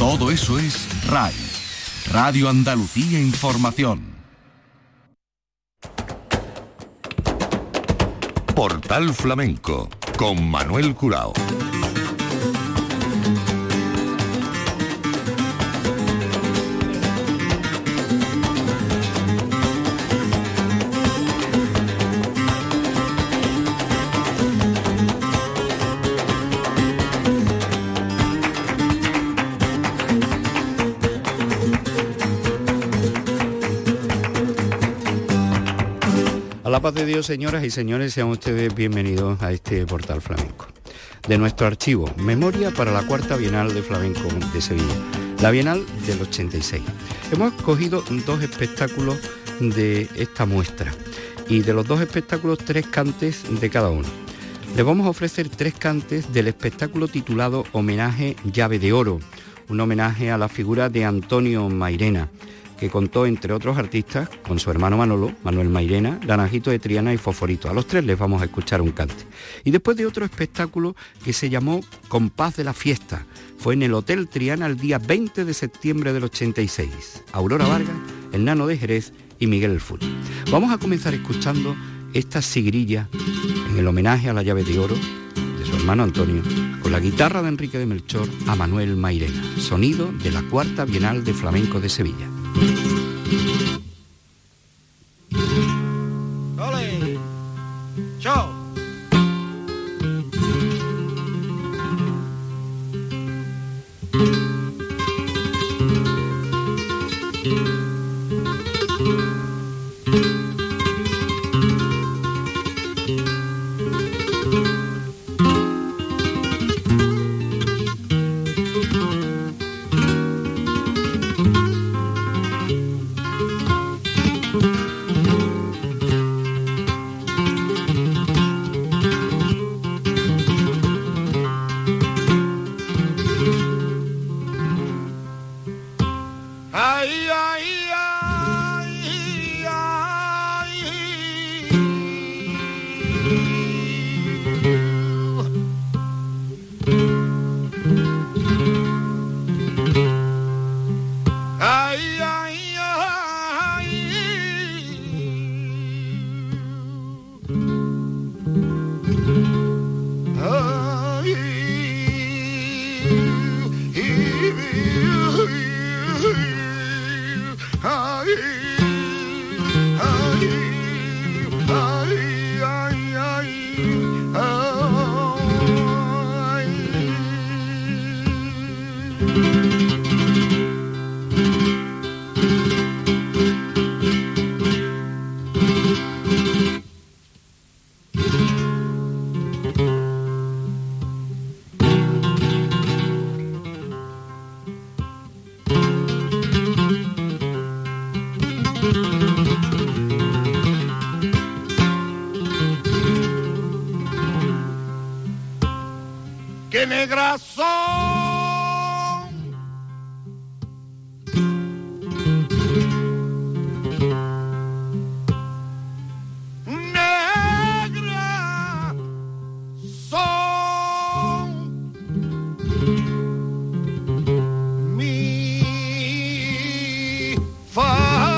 Todo eso es RAI, Radio Andalucía Información. Portal Flamenco, con Manuel Curao. La paz de Dios, señoras y señores, sean ustedes bienvenidos a este Portal Flamenco. De nuestro archivo, Memoria para la Cuarta Bienal de Flamenco de Sevilla, la Bienal del 86. Hemos cogido dos espectáculos de esta muestra y de los dos espectáculos, tres cantes de cada uno. Les vamos a ofrecer tres cantes del espectáculo titulado Homenaje Llave de Oro, un homenaje a la figura de Antonio Mairena, que contó, entre otros artistas, con su hermano Manolo, Manuel Mairena, Granajito de Triana y Fosforito. A los tres les vamos a escuchar un cante. Y después de otro espectáculo que se llamó Compás de la Fiesta. Fue en el Hotel Triana el día 20 de septiembre del 86. Aurora Vargas, el Nano de Jerez y Miguel El Ful. Vamos a comenzar escuchando esta sigrilla en el homenaje a la Llave de Oro de su hermano Antonio, con la guitarra de Enrique de Melchor a Manuel Mairena. Sonido de la Cuarta Bienal de Flamenco de Sevilla. ¡Ole! ¡Chao! ¡Qué negra son! ¡Negra son! ¡Mi fatiga!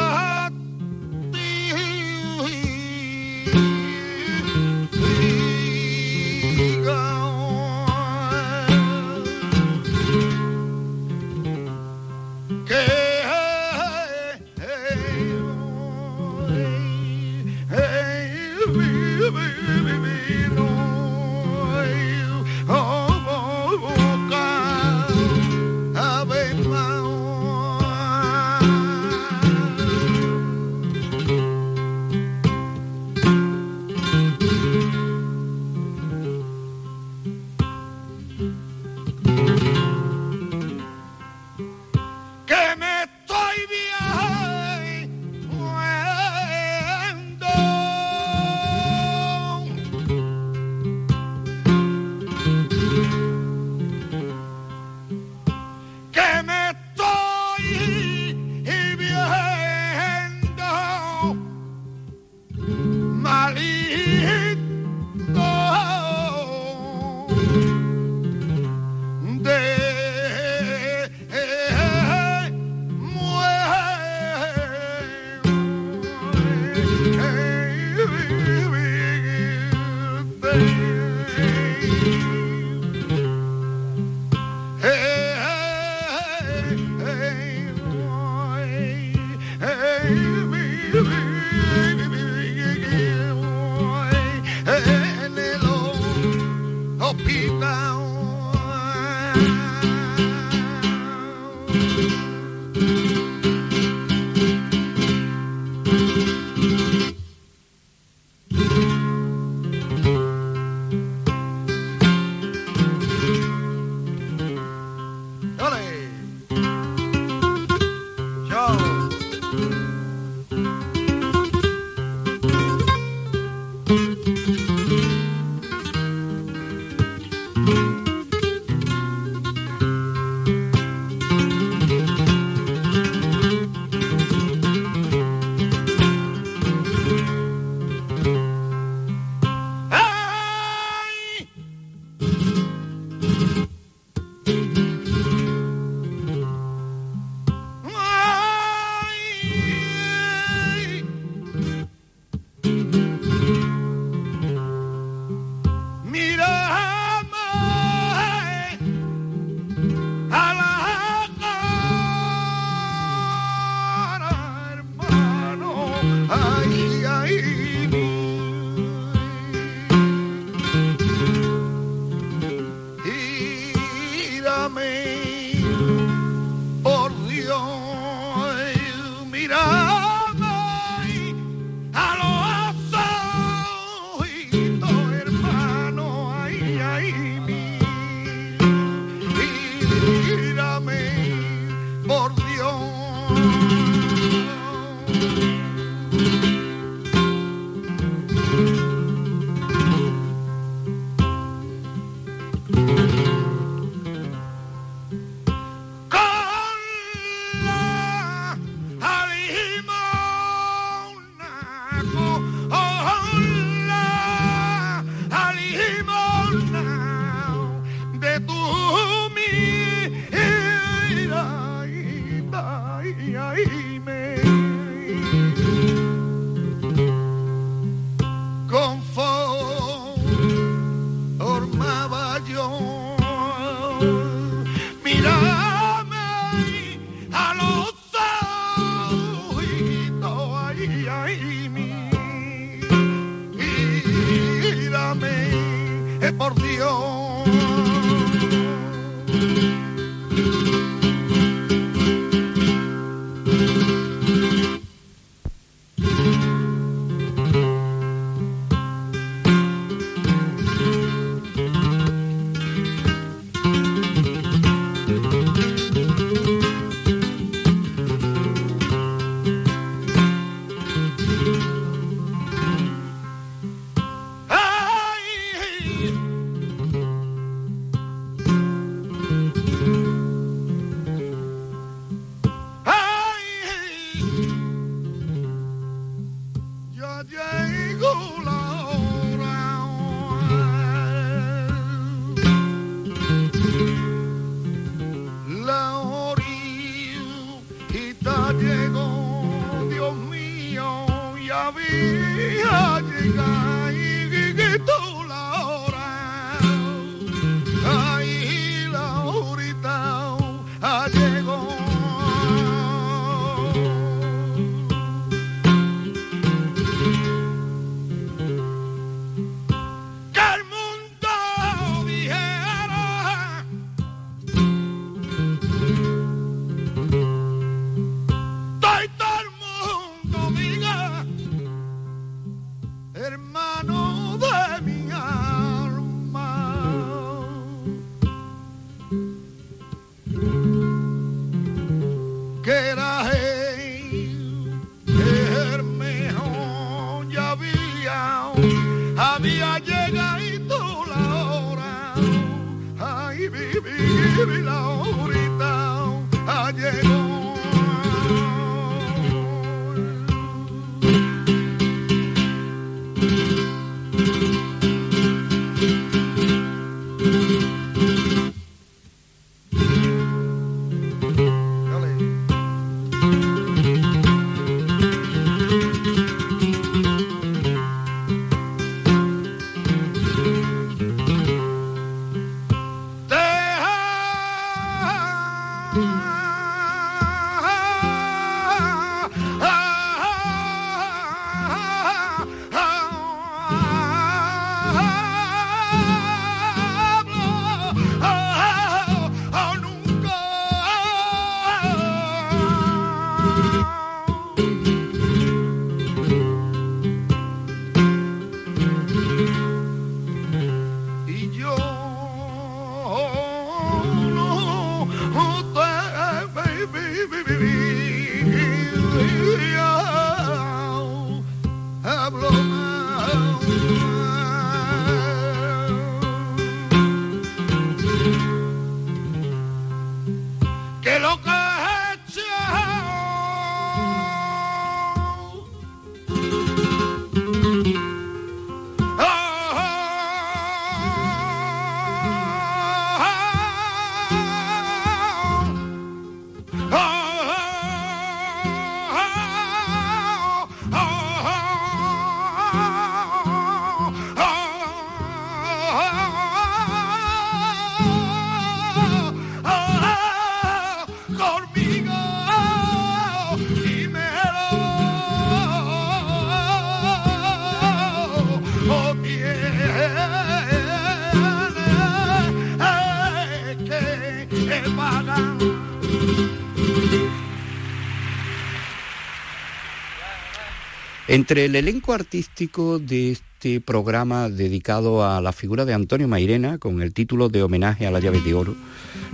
Entre el elenco artístico de este programa dedicado a la figura de Antonio Mairena, con el título de Homenaje a la Llave de Oro,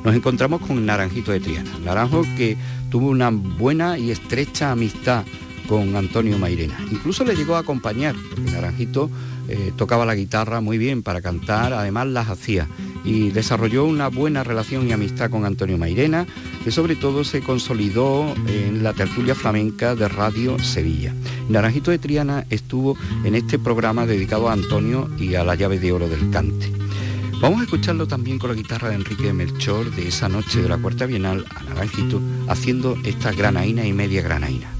nos encontramos con Naranjito de Triana. Naranjo que tuvo una buena y estrecha amistad con Antonio Mairena. Incluso le llegó a acompañar, porque Naranjito tocaba la guitarra muy bien para cantar, además las hacía, y desarrolló una buena relación y amistad con Antonio Mairena, que sobre todo se consolidó en la tertulia flamenca de Radio Sevilla. Naranjito de Triana estuvo en este programa dedicado a Antonio y a la Llave de Oro del cante. Vamos a escucharlo también con la guitarra de Enrique de Melchor, de esa noche de la Cuarta Bienal, a Naranjito haciendo esta granaína y media granaína.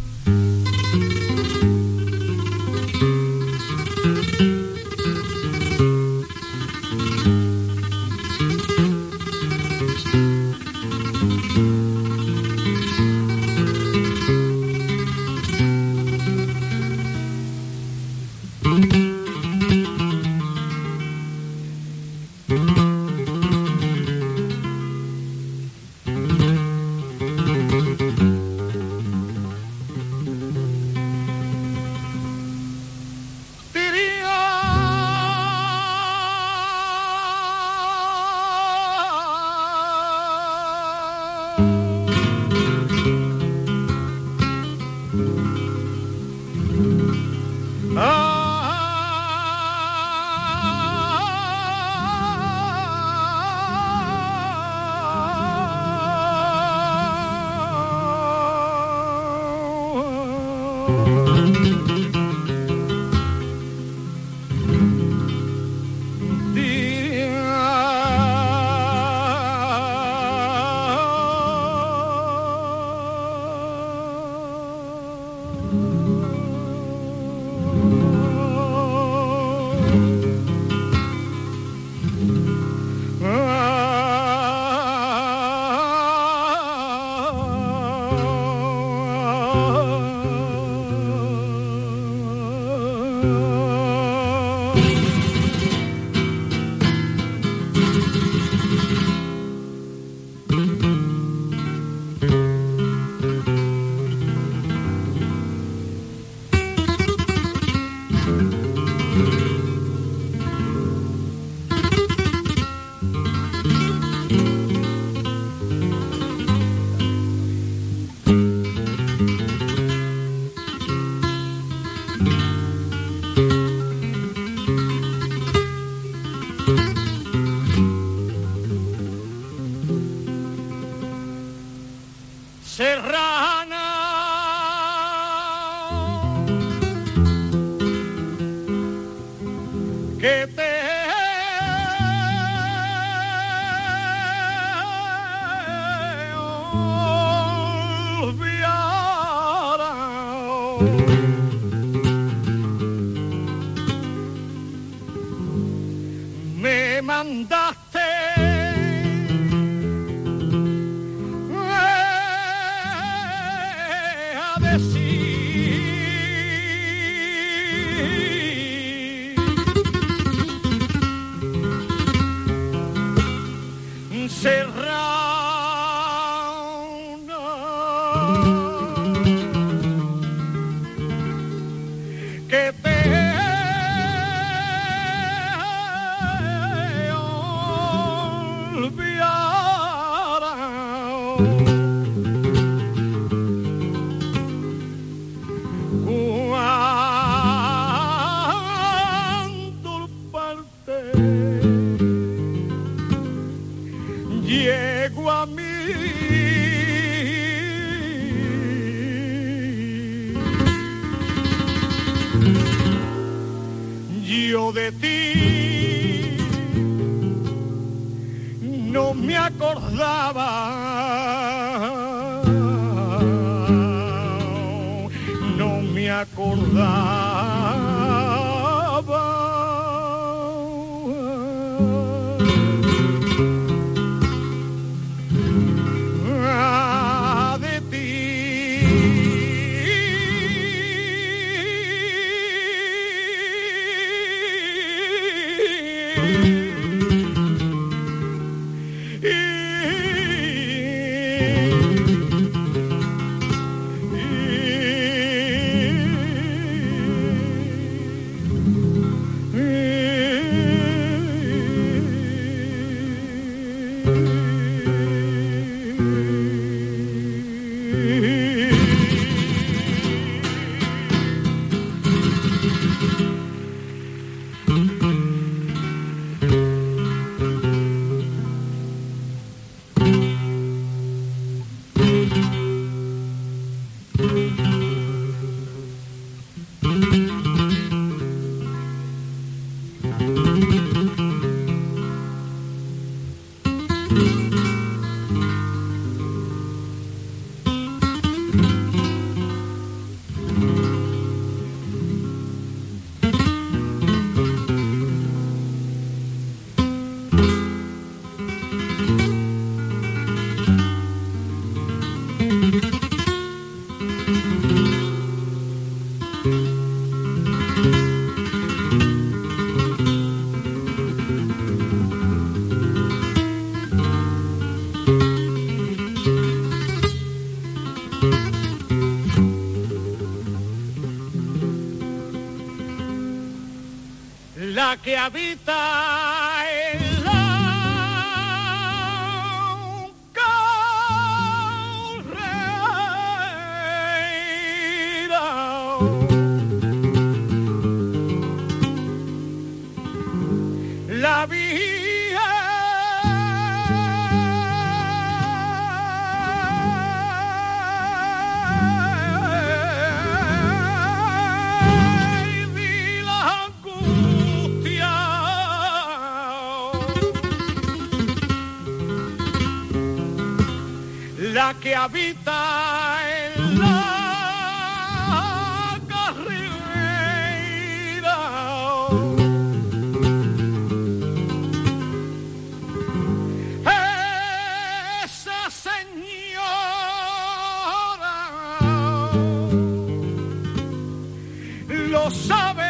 que habita en la carrera. La vida que habita en la carrera. Esa señora lo sabe.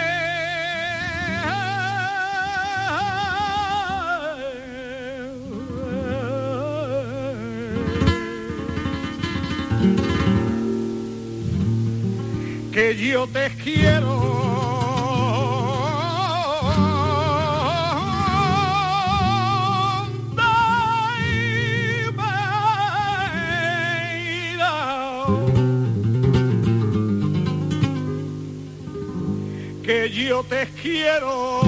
Que yo te quiero, que yo te quiero.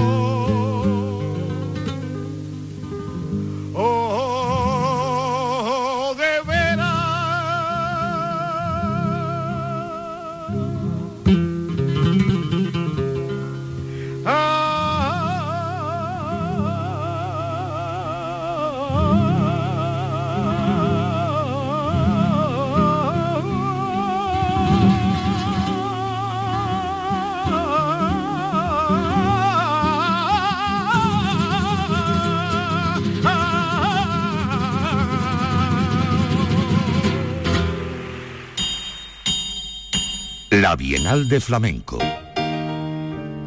La Bienal de Flamenco.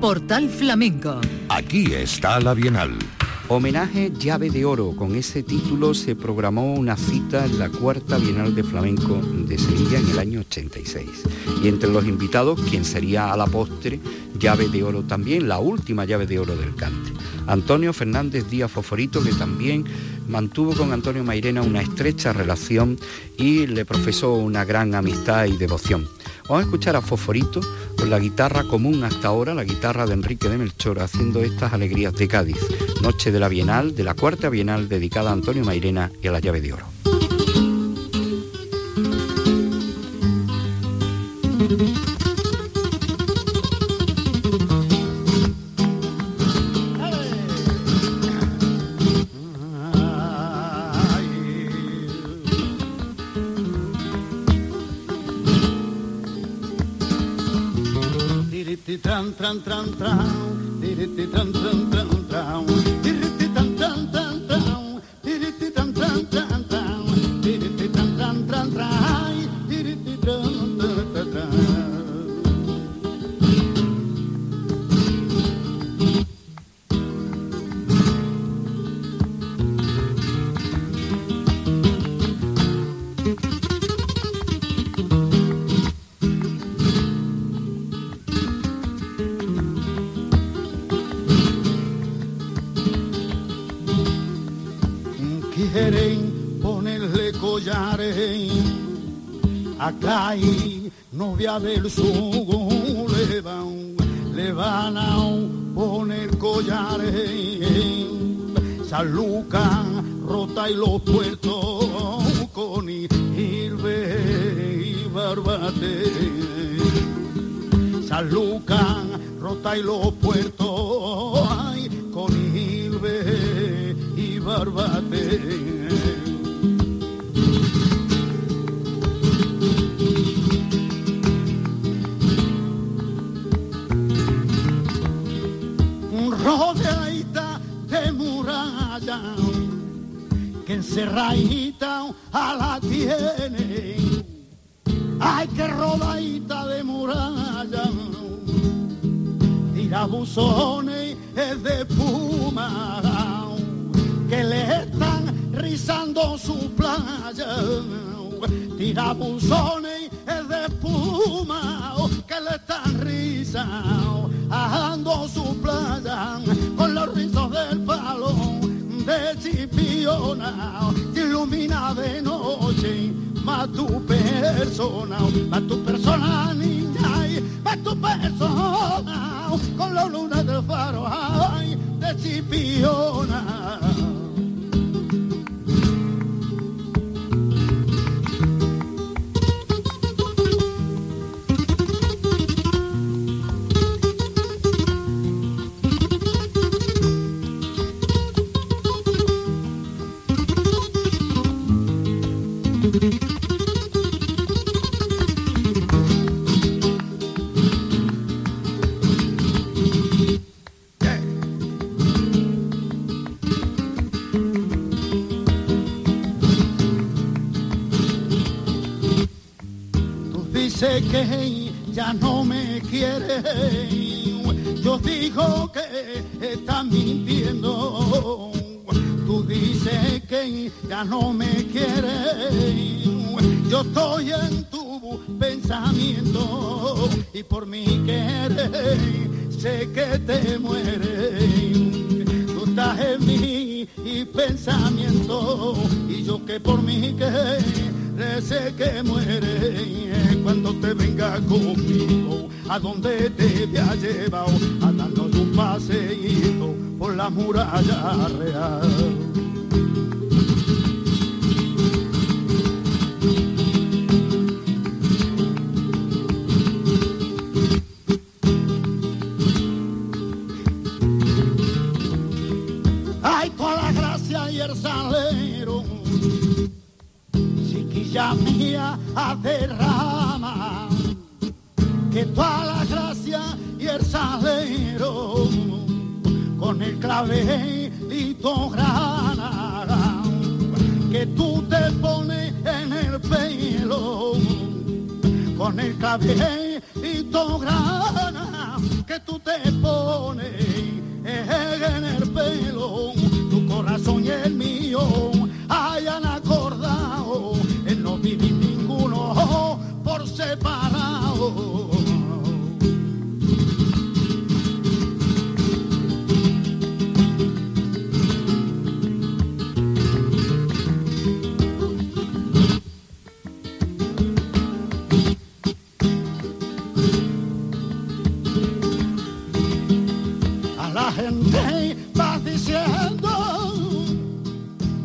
Portal Flamenco. Aquí está la Bienal. Homenaje Llave de Oro. Con ese título se programó una cita en la Cuarta Bienal de Flamenco de Sevilla en el año 86. Y entre los invitados, quien sería a la postre Llave de Oro también, la última Llave de Oro del cante, Antonio Fernández Díaz Fosforito, que también mantuvo con Antonio Mairena una estrecha relación y le profesó una gran amistad y devoción. Vamos a escuchar a Fosforito con la guitarra común hasta ahora, la guitarra de Enrique de Melchor, haciendo estas alegrías de Cádiz. Noche de la Bienal, de la Cuarta Bienal, dedicada a Antonio Mairena y a la Llave de Oro. Tran tran tran, diriti tran tran tran tran, diriti tran tran tran tran, diriti tran tran tran tran, diriti tran tran tran tran, diriti tran tran tran tran. Acá y novia del sur le van a poner collares, San Lucas, Rota y los puertos, con Hilve y Barbate. San Lucas, Rota y los puertos, ay, con Hilve y Barbate. Rodeadita de muralla, que encerradita a la tiene. Ay, que rodadita de muralla, tira buzones de puma, que le están rizando su playa, tira buzones de espuma que le están rizando, ajando su playa con los rizos del palo de Chipiona, te ilumina de noche más tu persona niña, más tu persona con la luna del faro ay, de Chipiona. Que ya no me quiere, yo digo que estás mintiendo. Tú dices que ya no me quiere, yo estoy en tu pensamiento y por mi querer sé que te mueres. Tú estás en mi pensamiento y yo que por mi querer sé que muere. Cuando te venga conmigo, a donde te había llevado, a darnos un paseíto por la muralla real. Ay, con la gracia y el salero ya mía a derrama, que toda la gracia y el salero con el clavelito grana, que tú te pones en el pelo con el clavelito grana, que tú te pones en el pelo, tu corazón y el mío hayan acordado en no vivir ninguno por separado. A la gente va diciendo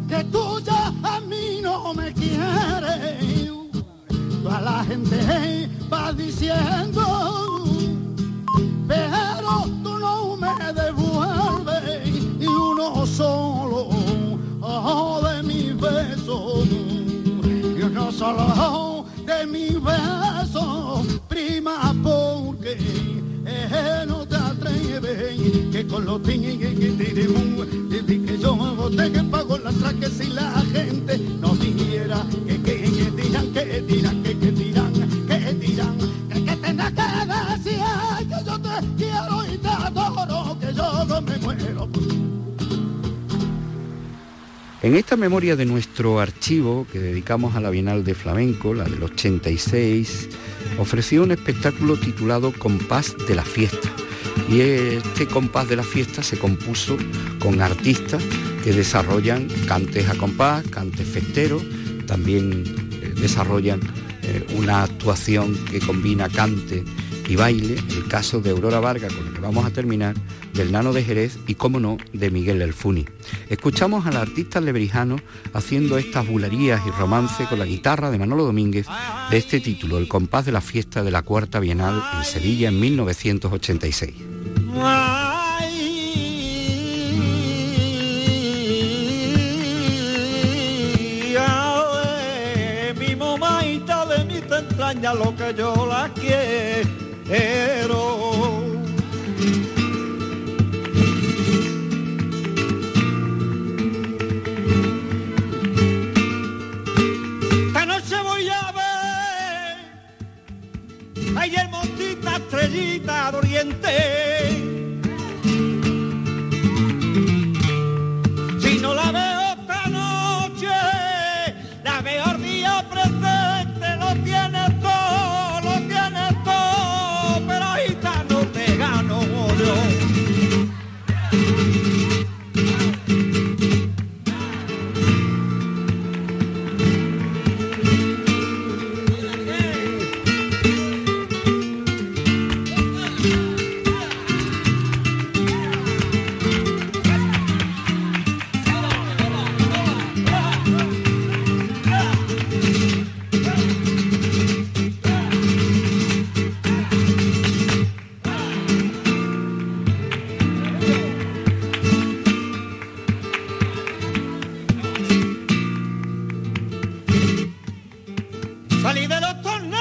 que tú ya a mí no me quieres, toda la gente va diciendo, pero tú no me devuelves y uno solo de mis besos, y uno solo de mis besos, prima, porque no te atreves, que con los tinguitiribum, desde que yo me boté que pago las traques si la gente no dijera que dirán, que dirán, que dirán, que dirán, que tendrás que decir que yo te quiero y te adoro, que yo no me muero. En esta memoria de nuestro archivo que dedicamos a la Bienal de Flamenco, la del 86, ofreció un espectáculo titulado Compás de la Fiesta. Y este Compás de la Fiesta se compuso con artistas que desarrollan cantes a compás, cantes festeros, también desarrollan una actuación que combina cante y baile, el caso de Aurora Vargas, con el que vamos a terminar, del Nano de Jerez y, cómo no, de Miguel El Ful. Escuchamos al artista lebrijano haciendo estas bulerías y romance con la guitarra de Manolo Domínguez de este título, El Compás de la Fiesta de la Cuarta Bienal en Sevilla en 1986. Mi mamá y de mi te entraña lo que yo la quiero. Esta noche voy a ver, ay hermosita estrellita de oriente, si no la veo esta noche, la veo día presente, lo tiene todo. salí de los torneos.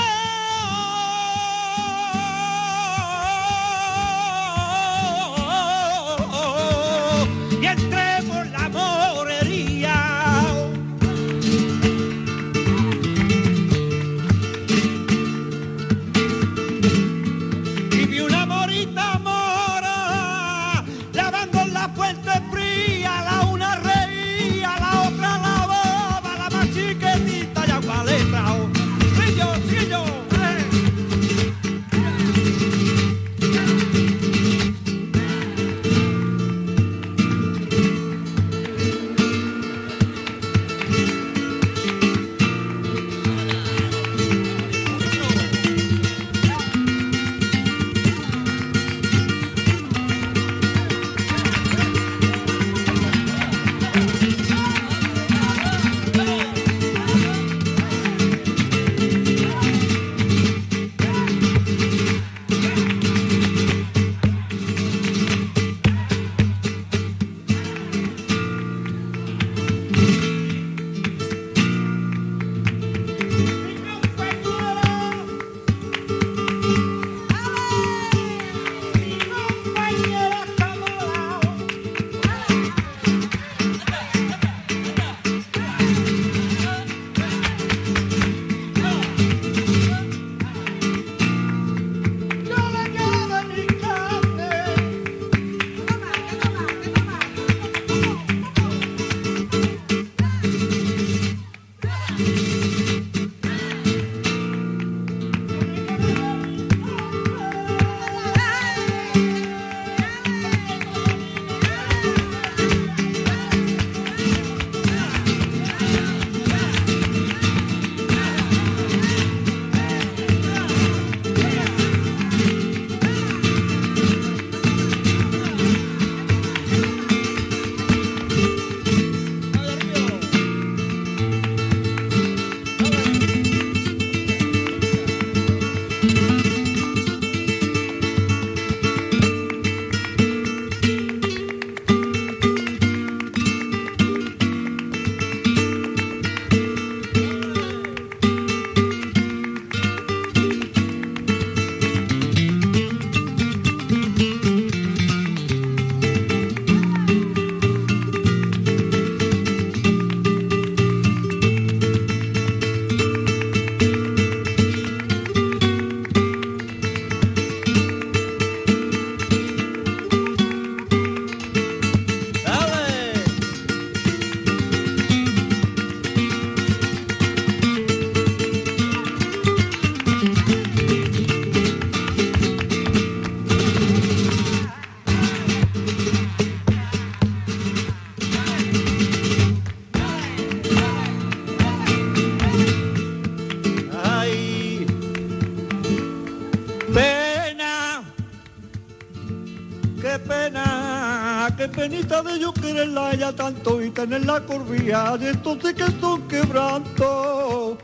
De yo quererla ya tanto y tenerla corvía, y entonces que son quebranto.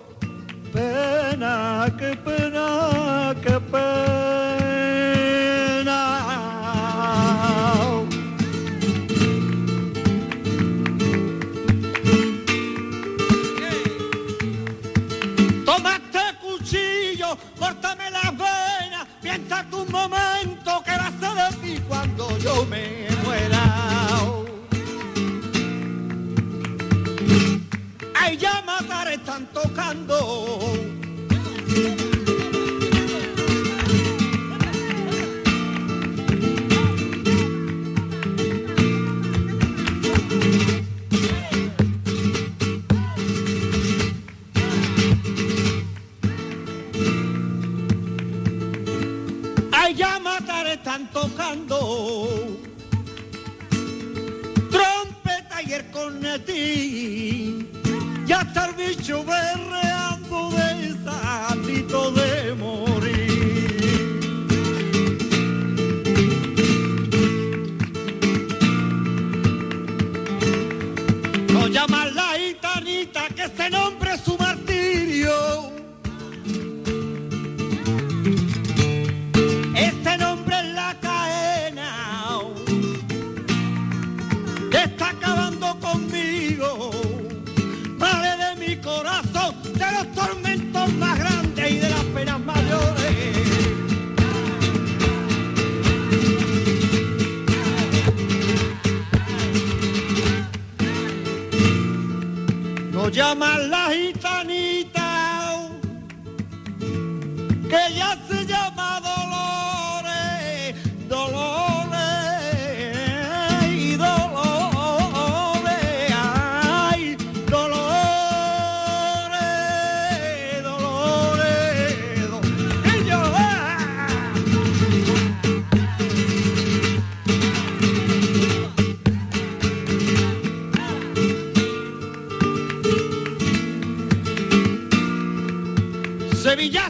Pena, qué pena, qué pena. Yeah. Toma este cuchillo, córtame las venas, piensa tu momento que va a ser de ti cuando yo me muera. Ay, ya mataré, están tocando. Ay, ya mataré, están tocando. Trompeta y el cornetín. Ya está el bicho berreando de santito de morir. No llaman la gitanita, que este nombre es su martirio. Este nombre es la cadena que está acabando conmigo. Corazón, te lo llama la gitanita, que ya se llama Dolores, Dolores y Dolores, ay, Dolores, Dolores, Dolores, y yo, Sevilla.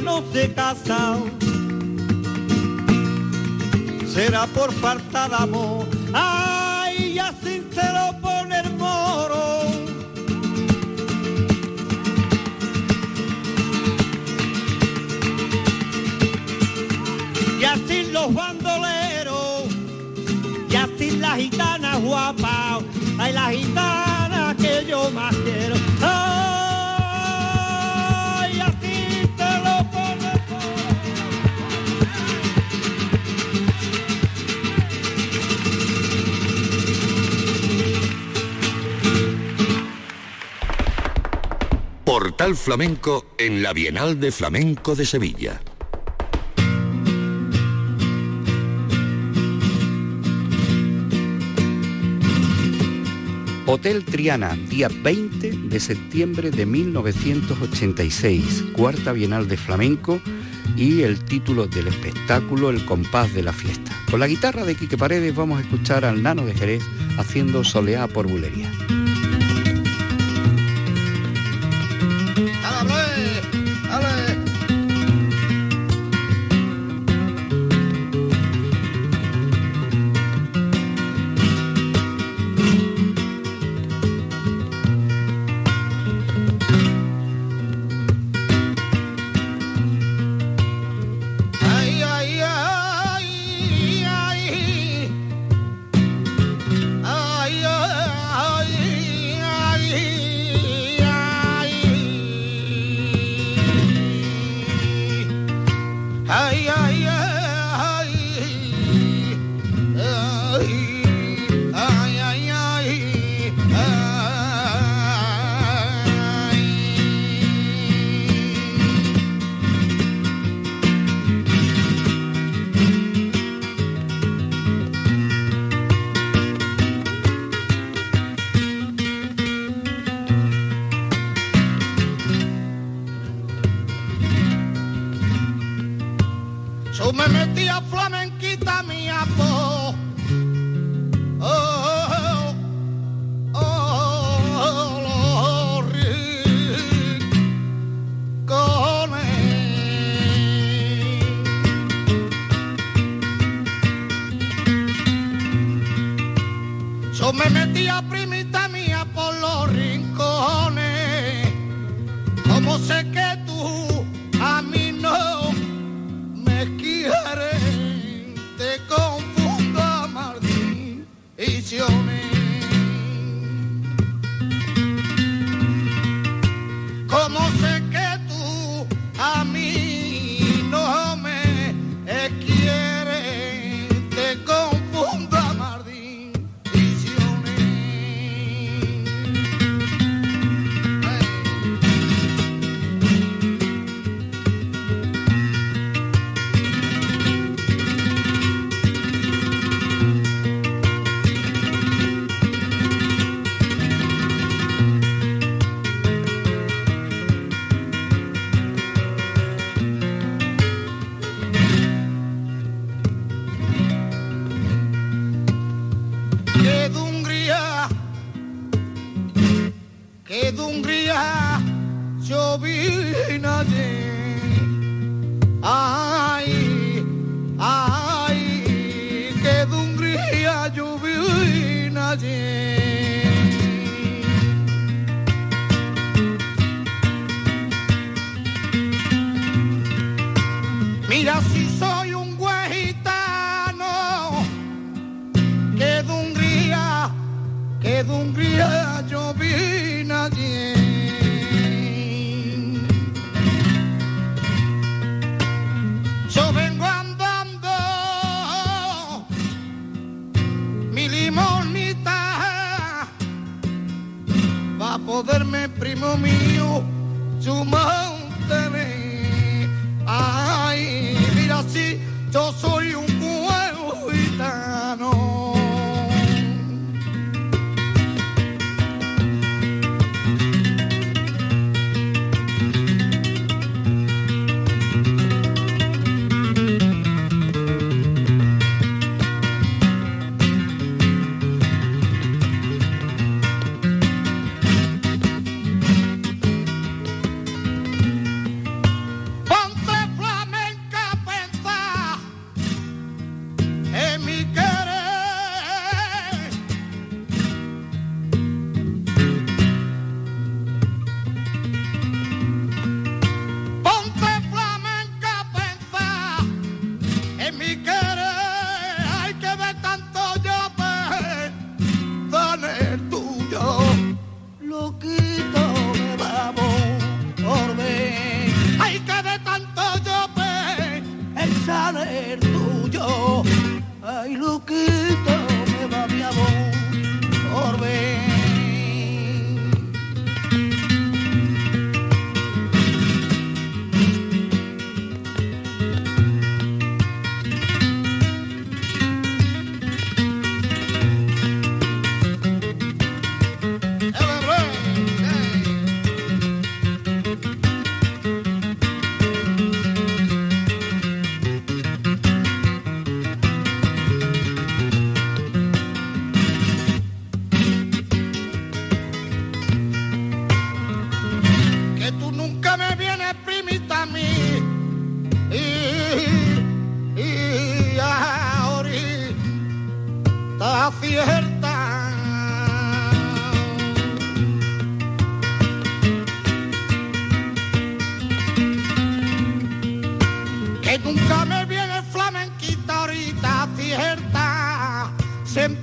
No se casa, será por falta de amor. Ay, ya sin se lo pone el moro. Ya sin los bandoleros, ya sin la gitana guapa, ay, la gitana que yo más quiero. Ay, Portal Flamenco en la Bienal de Flamenco de Sevilla. Hotel Triana, día 20 de septiembre de 1986, cuarta Bienal de Flamenco y el título del espectáculo, El Compás de la Fiesta. Con la guitarra de Quique Paredes vamos a escuchar al Nano de Jerez haciendo Soleá por Bulería.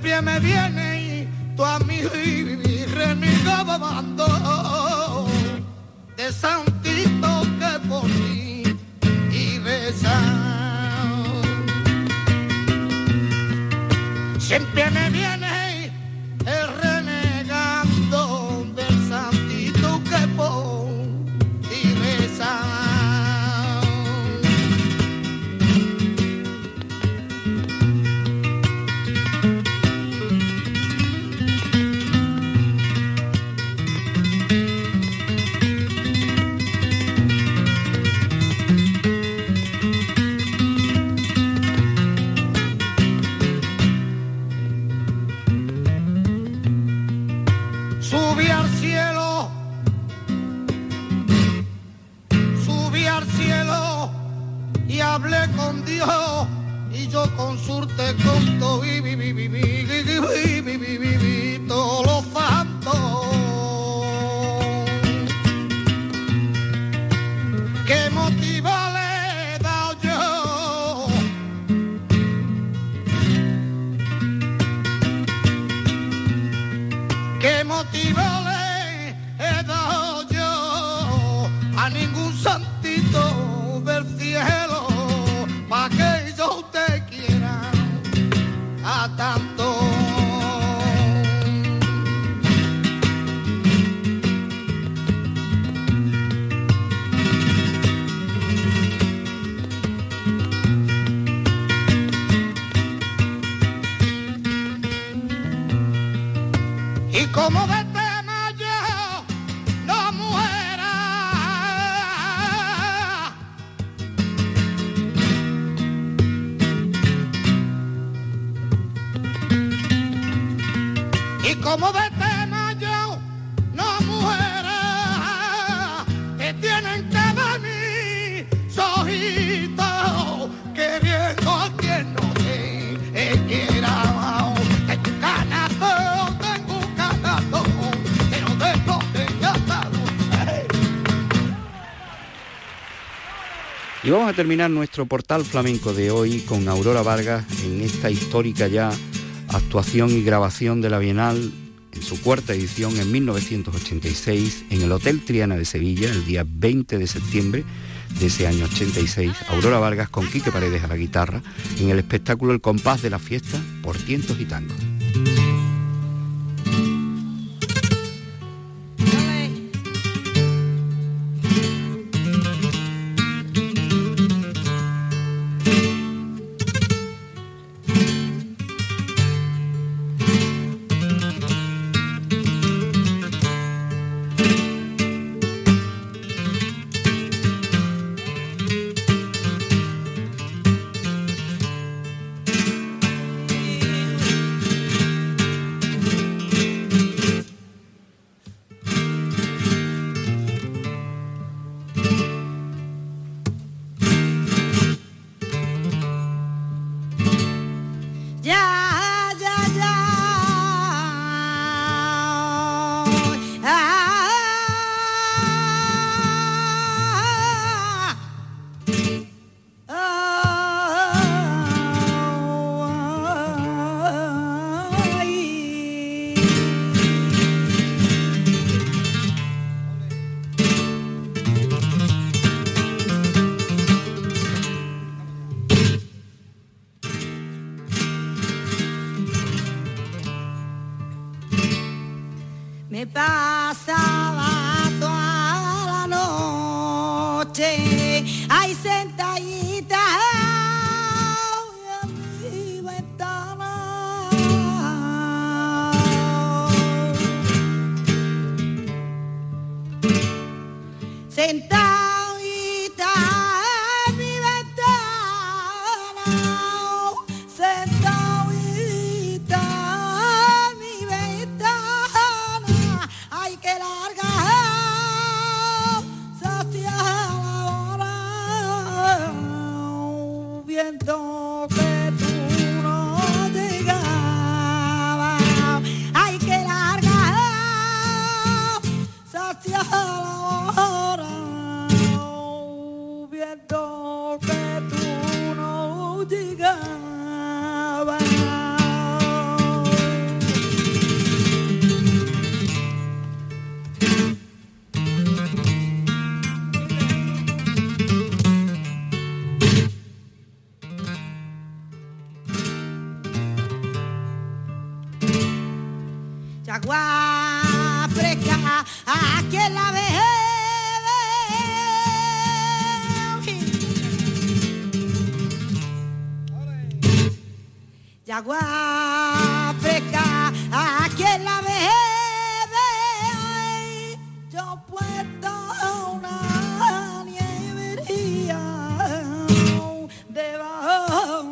siempre me viene y tú a mí renegado bando de santito que por mí y besar. Siempre me viene el renegando del santito que por y besar. Hablé con Dios y yo consulté con todo y viví todos los santos. ¿Qué motivo le he dado yo? ¿Qué motivo le he dado yo a ningún santito del cielo? Pa' que yo te quiera a tanto. Y como de tema yo no muera, como de tema yo no muera, te tienen que ver mis ojitos queriendo a quien no te quiera. Tengo un canato, pero de no tengo atado. Y vamos a terminar nuestro portal flamenco de hoy con Aurora Vargas en esta histórica ya actuación y grabación de la Bienal en su cuarta edición en 1986 en el Hotel Triana de Sevilla, el día 20 de septiembre de ese año 86, Aurora Vargas con Quique Paredes a la guitarra en el espectáculo El Compás de la Fiesta por tientos y tangos. ¡Qué larga! agua fresca, a quien la bebe. Y agua fresca, a quien la bebe. Yo puedo una nievería debajo.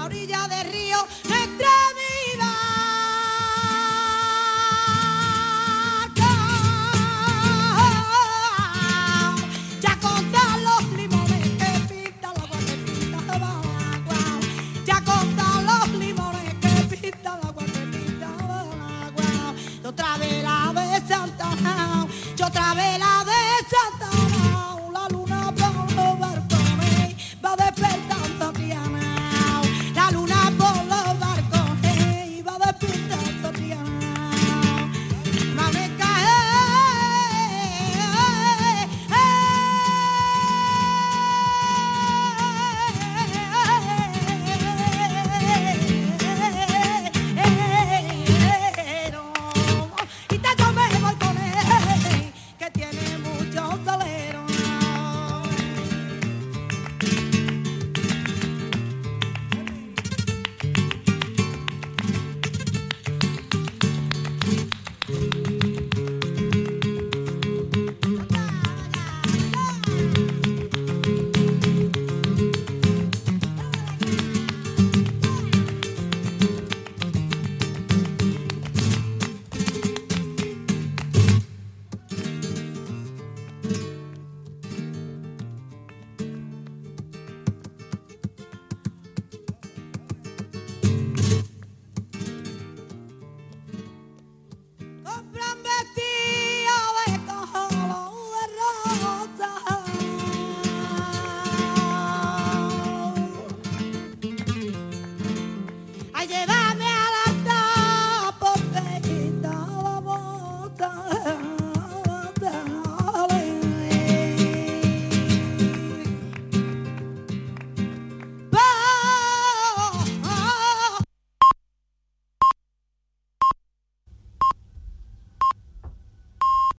Orilla del río